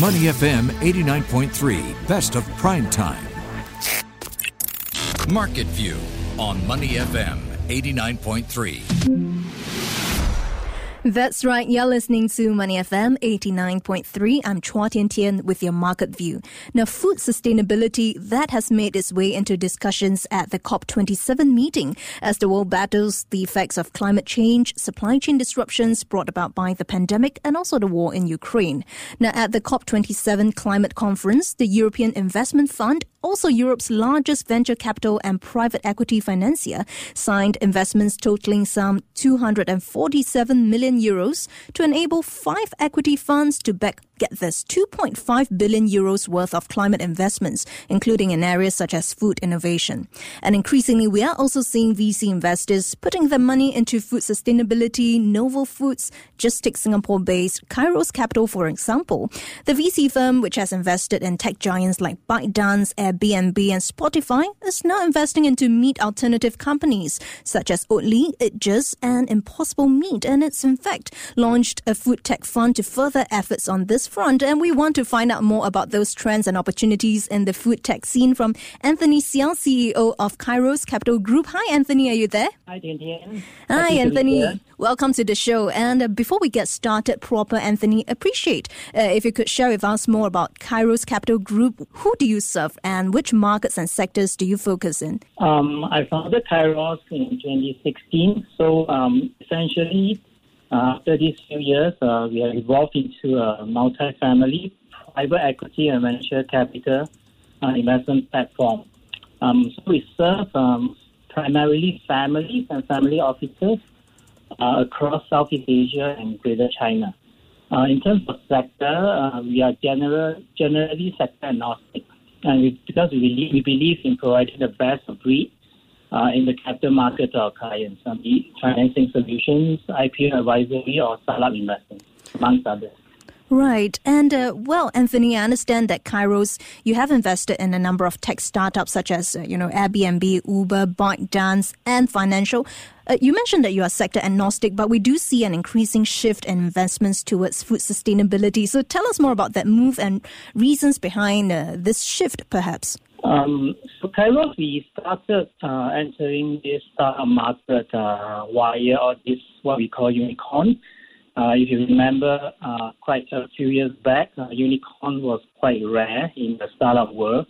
Money FM 89.3, best of prime time. Market View on Money FM 89.3. That's right, you're listening to Money FM 89.3. I'm Chua Tian Tian with your Market View. Now, food sustainability, that has made its way into discussions at the COP27 meeting as the world battles the effects of climate change, supply chain disruptions brought about by the pandemic and also the war in Ukraine. Now, at the COP27 climate conference, the European Investment Fund, also Europe's largest venture capital and private equity financier, signed investments totaling some 247 million euros to enable five equity funds to back, get this, 2.5 billion euros worth of climate investments, including in areas such as food innovation. And increasingly, we are also seeing VC investors putting their money into food sustainability, novel foods. Just take Singapore-based Kairos Capital, for example. The VC firm, which has invested in tech giants like ByteDance, Airbnb and Spotify, is now investing into meat alternative companies such as Oatly, Eat Just and Impossible Meat. And it's in fact launched a food tech fund to further efforts on this front. And we want to find out more about those trends and opportunities in the food tech scene from Anthony Ciel, CEO of Kairos Capital Group. Hi, Anthony. Are you there? Hi, Diane. Hi, Anthony. Welcome to the show. And before we get started proper, Anthony, appreciate if you could share with us more about Kairos Capital Group. Who do you serve and which markets and sectors do you focus in? I founded Kairos in 2016. So essentially, after these few years, we have evolved into a multi-family, private equity and venture capital investment platform. So we serve primarily families and family offices across Southeast Asia and Greater China. In terms of sector, we are generally sector agnostic, and we believe in providing the best of breed in the capital market to our clients, be it financing solutions, IPO advisory, or startup investments, amongst others. Right. And, well, Anthony, I understand that Kairos, you have invested in a number of tech startups such as, Airbnb, Uber, ByteDance, and financial. You mentioned that you are sector agnostic, but we do see an increasing shift in investments towards food sustainability. So tell us more about that move and reasons behind this shift, perhaps. So Kairos, we started entering this startup market via this what we call unicorn. If you remember, quite a few years back, unicorn was quite rare in the startup world.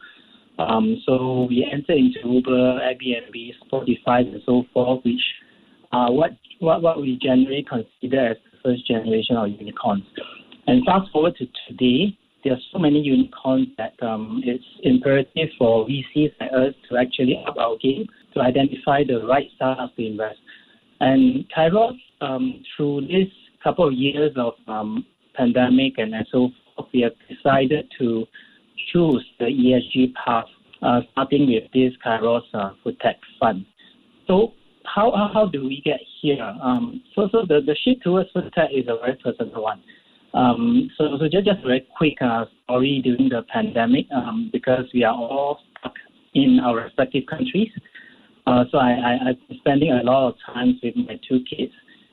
So we entered into Uber, Airbnb, Spotify, and so forth, which are what we generally consider as the first generation of unicorns. And fast forward to today, there are so many unicorns that it's imperative for VCs like us to actually up our game to identify the right startups to invest. And Kairos, through this couple of years of pandemic and so forth, we have decided to choose the ESG path, starting with this Kairos Food Tech Fund. So how do we get here? So the shift towards food tech is a very personal one. So just a very quick story during the pandemic, because we are all stuck in our respective countries. So I've been spending a lot of time with my two kids,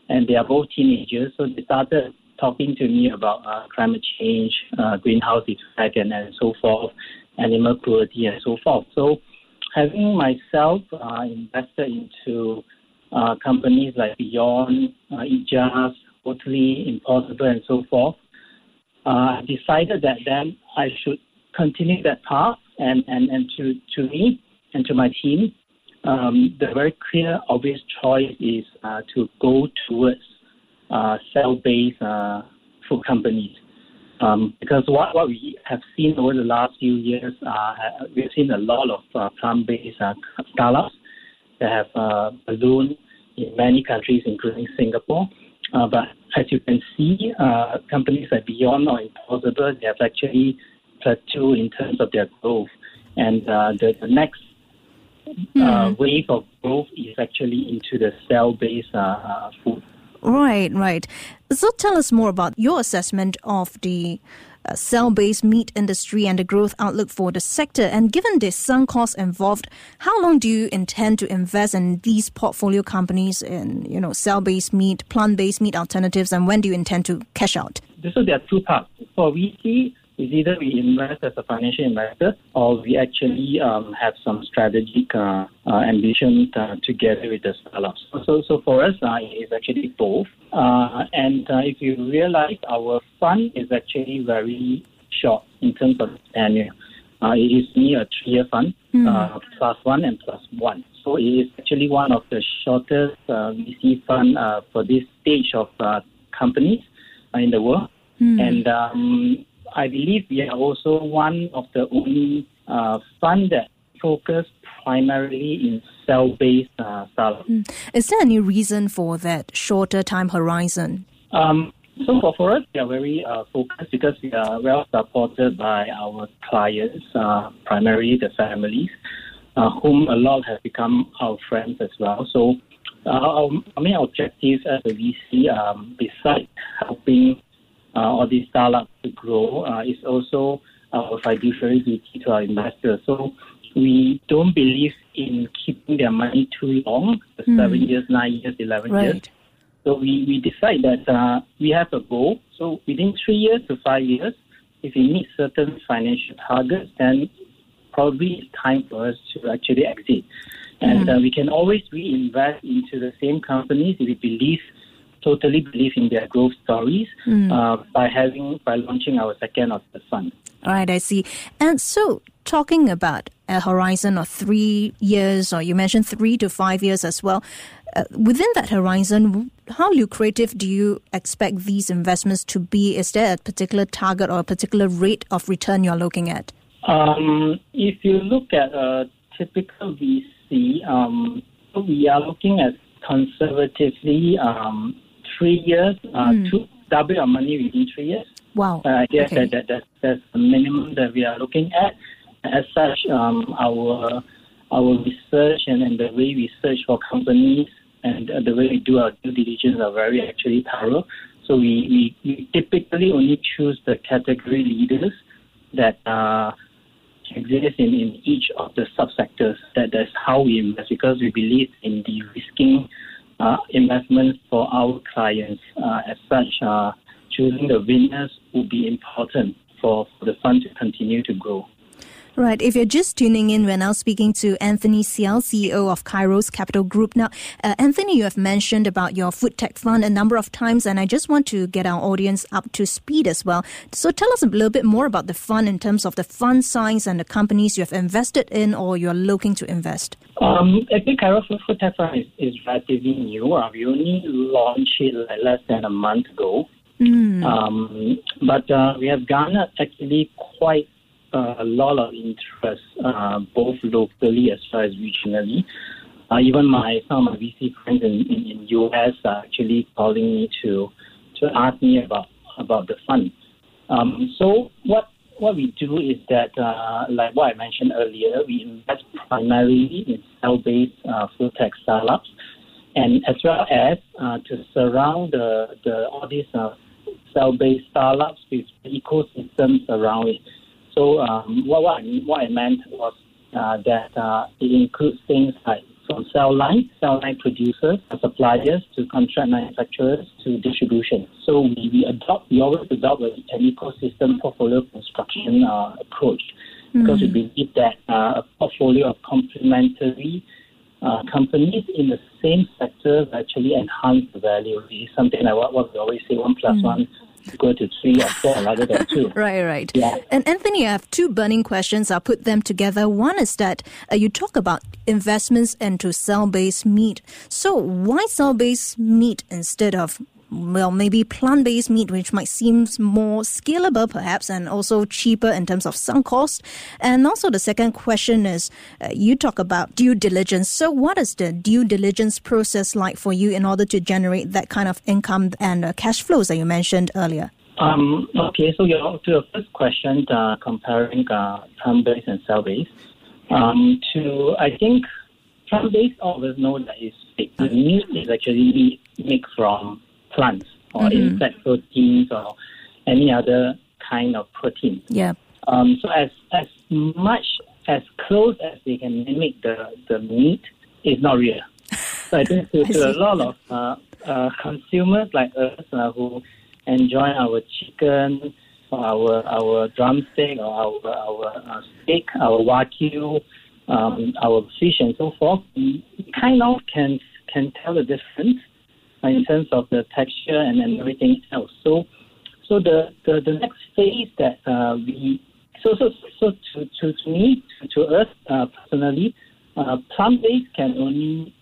and they are both teenagers, so they started talking to me about climate change, greenhouse effect, and so forth, animal cruelty, and so forth. So having myself invested into companies like Beyond, Eat Just, Oatly, Impossible, and so forth, I decided that then I should continue that path. And to me and to my team, the very clear, obvious choice is to go towards cell-based food companies, because what we have seen over the last few years, we've seen a lot of plant-based startups that have ballooned in many countries, including Singapore. But as you can see, companies like Beyond or Impossible, they have actually plateaued in terms of their growth, and the next wave of growth is actually into the cell-based food. Right. So tell us more about your assessment of the cell-based meat industry and the growth outlook for the sector. And given the sunk costs involved, how long do you intend to invest in these portfolio companies in, cell-based meat, plant-based meat alternatives, and when do you intend to cash out? So there are two parts. For VC, is either we invest as a financial investor or we actually have some strategic ambition together with the startups. So for us, it's actually both. And if you realize, our fund is actually very short in terms of tenure. It is only a 3-year fund, plus one and plus one. So it is actually one of the shortest VC fund for this stage of companies in the world. And I believe we are also one of the only fund that focus primarily in cell-based startups. Is there any reason for that shorter time horizon? So for us, we are very focused because we are well supported by our clients, primarily the families, whom a lot have become our friends as well. So our main objectives as a VC, besides helping all these startups to grow, is also our fiduciary duty to our investors. So we don't believe in keeping their money too long, 7 years, 9 years, 11 years. So we decide that we have a goal. So within 3 years to 5 years, if we meet certain financial targets, then probably it's time for us to actually exit. And we can always reinvest into the same companies if we totally believe in their growth stories by launching our second or third fund. All right, I see. And so talking about a horizon of 3 years, or you mentioned 3 to 5 years as well, within that horizon, how lucrative do you expect these investments to be? Is there a particular target or a particular rate of return you're looking at? If you look at a typical VC, we are looking at conservatively 3 years to double our money within 3 years. Wow. I guess that's the minimum that we are looking at. As such, our research and the way we search for companies and the way we do our due diligence are very actually thorough. So we typically only choose the category leaders that exist in each of the subsectors. That's how we invest, because we believe in de-risking investments for our clients. As such, choosing the winners would be important for the fund to continue to grow. Right. If you're just tuning in, we're now speaking to Anthony Ciel, CEO of Kairos Capital Group. Now, Anthony, you have mentioned about your food tech fund a number of times, and I just want to get our audience up to speed as well. So tell us a little bit more about the fund in terms of the fund size and the companies you have invested in or you're looking to invest. I think Kairos Food Tech Fund is relatively new. We only launched it less than a month ago. But we have garnered actually quite a lot of interest, both locally as well as regionally. Even some of my VC friends in US are actually calling me to ask me about the fund. So what we do is that, like what I mentioned earlier, we invest primarily in cell-based food tech startups, and as well as to surround all these cell-based startups with ecosystems around it. So what I meant was that it includes things like from cell line producers, suppliers, to contract manufacturers, to distribution. So we always adopt an ecosystem portfolio construction approach, because we believe that a portfolio of complementary companies in the same sector actually enhance the value. It's something like what we always say, 1 plus 1. Go to 3 or 4 rather than 2. Right. Yeah. And Anthony, I have 2 burning questions. I'll put them together. One is that you talk about investments into cell-based meat. So why cell-based meat instead of, maybe plant-based meat, which might seem more scalable perhaps and also cheaper in terms of sunk cost? And also the second question is, you talk about due diligence. So what is the due diligence process like for you in order to generate that kind of income and cash flows that you mentioned earlier? Okay, so to your first question, comparing plant-based and cell-based, I think plant-based always know that it's fake. The meat is actually made from plants or insect proteins or any other kind of protein. Yeah. So as much as close as they can mimic the meat, it's not real. So I think to a lot of consumers like us who enjoy our chicken, our drumstick, or our steak, our wagyu, our fish, and so forth, we kind of can tell the difference in terms of the texture and then everything else. So the next phase that to us personally, plant-based can only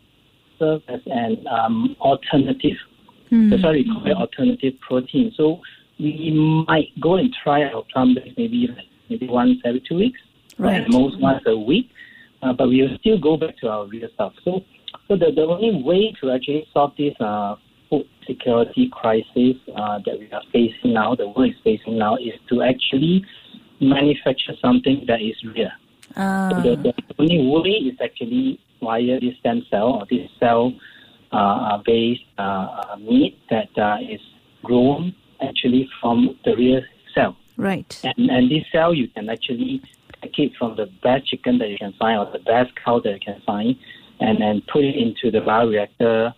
serve as an alternative. That's why we call it alternative protein. So we might go and try our plant-based maybe once every 2 weeks, right? At most once a week. But we will still go back to our real stuff. So the only way to actually solve this food security crisis that we are facing now, the world is facing now, is to actually manufacture something that is real. So the only way is actually via this stem cell or this cell-based meat that is grown actually from the real cell. Right. And this cell, you can actually take it from the best chicken that you can find or the best cow that you can find, and then put it into the bioreactor,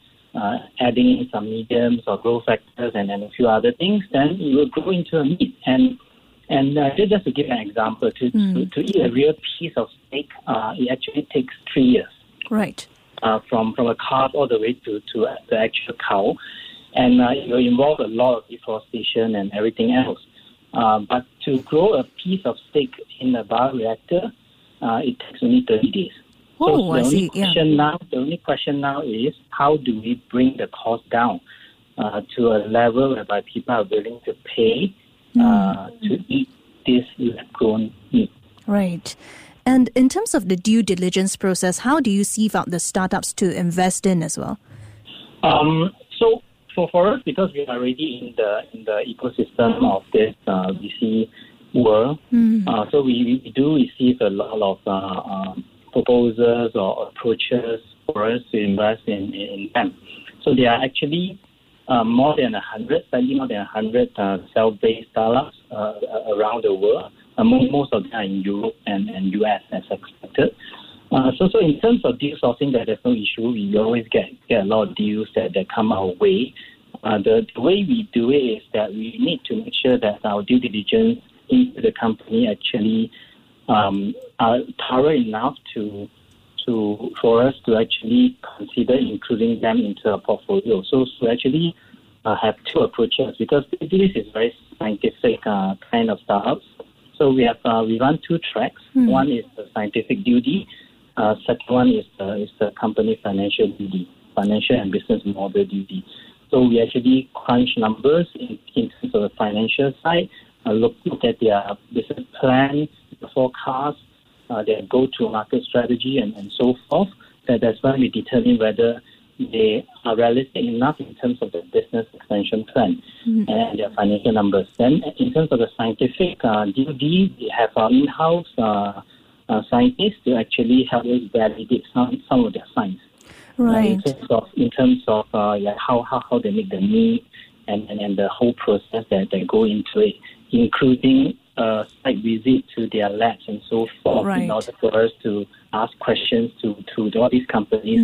adding in some mediums or growth factors and then a few other things, then it will grow into a meat. And just to give an example, to eat a real piece of steak, it actually takes 3 years. Right. From a calf all the way to the actual cow. And it will involve a lot of deforestation and everything else. But to grow a piece of steak in a bioreactor, it takes only 30 days. Oh, I see. The only question now is how do we bring the cost down to a level whereby people are willing to pay to eat this lab-grown meat. Right. And in terms of the due diligence process, how do you sieve out the startups to invest in as well? So for us, because we are already in the ecosystem of this VC world, so we do receive a lot of proposals or approaches for us to invest in them. So they are actually slightly more than 100 cell-based startups around the world. Most of them are in Europe and US as expected. So in terms of deal sourcing, there's no issue. We always get a lot of deals that come our way. The way we do it is that we need to make sure that our due diligence into the company actually are thorough enough for us to actually consider including them into our portfolio. So actually have two approaches, because this is very scientific kind of startups. So we have we run two tracks. One is the scientific DD. Second one is the company financial DD, financial and business model DD. So we actually crunch numbers in terms of the financial side, look at their business plan, the forecast, their go-to-market strategy and so forth. That's when we determine whether they are realistic enough in terms of the business expansion plan and their financial numbers. Then in terms of the scientific DD, we have our in-house scientists to actually help us validate some of their science. Right. In terms of how they make the meat and the whole process that go into it, including site visit to their labs and so forth, in order for us to ask questions to all these companies.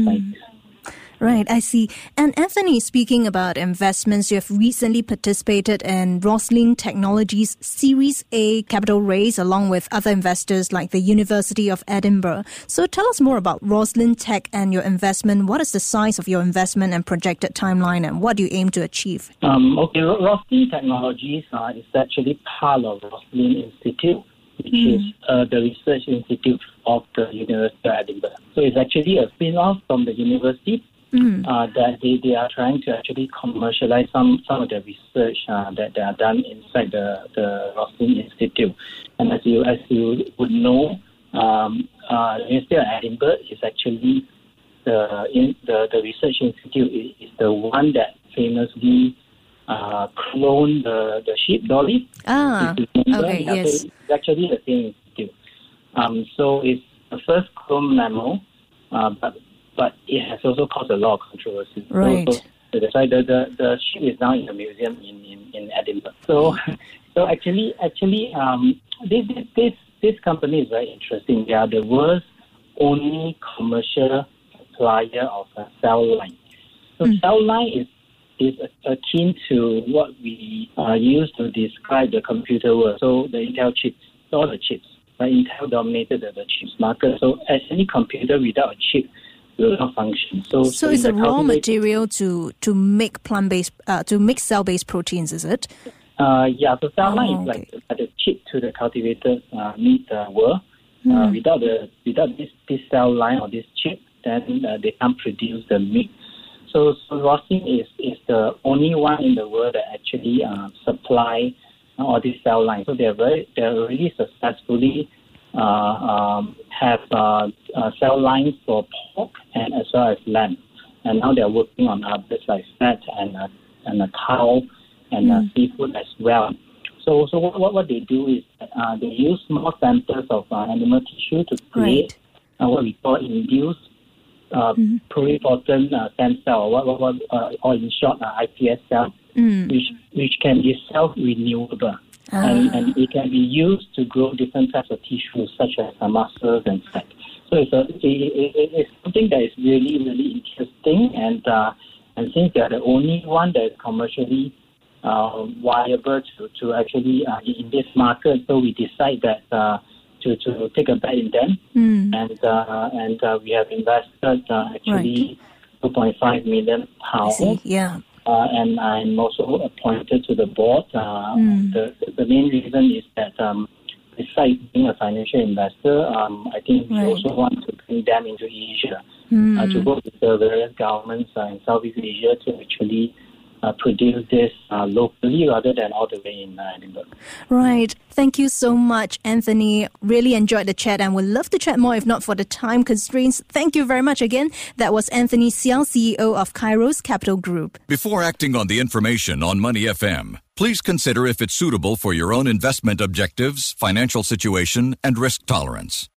Right, I see. And Anthony, speaking about investments, you have recently participated in Roslin Technologies Series A capital raise along with other investors like the University of Edinburgh. So tell us more about Roslin Tech and your investment. What is the size of your investment and projected timeline, and what do you aim to achieve? Roslin Technologies is actually part of Roslin Institute, which is the research institute of the University of Edinburgh. So it's actually a spin-off from the university that they are trying to actually commercialize some of the research that they are done inside the Roslin Institute. And as you would know, University of Edinburgh is actually the research institute is the one that famously clone the sheep, Dolly. Yes. It's actually the same institute. So it's the first cloned mammal, but it has also caused a lot of controversy. Right. So that's why the sheep is now in the museum in Edinburgh. So actually, this company is very interesting. They are the world's only commercial supplier of a cell line. So cell line is is akin to what we use to describe the computer world. So the Intel chips, all the chips. Right? Intel dominated the chips market. So as any computer without a chip will not function. So it's a raw material to make plant-based, to make cell-based proteins, is it? So cell line is like the chip to the cultivated meat world. Without this cell line or this chip, then they can't produce the meat. So Roslin is the only one in the world that actually supply all these cell lines. So they're really successfully have cell lines for pork and as well as lamb. And now they're working on others like fat and cow and seafood as well. So what they do is they use small samples of animal tissue to create what we call induced pluripotent stem cell, or in short, IPS cell, which can be self-renewable. And it can be used to grow different types of tissues, such as muscles and fat. So it's something that is really, really interesting. And since they are the only one that is commercially viable to actually in this market, so we decide that to take a bet in them, and we have invested actually 2.5 million pounds. Yeah. And I'm also appointed to the board. The main reason is that besides being a financial investor, I think we also want to bring them into Asia, to work with the various governments in Southeast Asia to actually produce this locally rather than all the way in Edinburgh. Right. Thank you so much, Anthony. Really enjoyed the chat and would love to chat more if not for the time constraints. Thank you very much again. That was Anthony Ciel, CEO of Kairos Capital Group. Before acting on the information on Money FM, please consider if it's suitable for your own investment objectives, financial situation, and risk tolerance.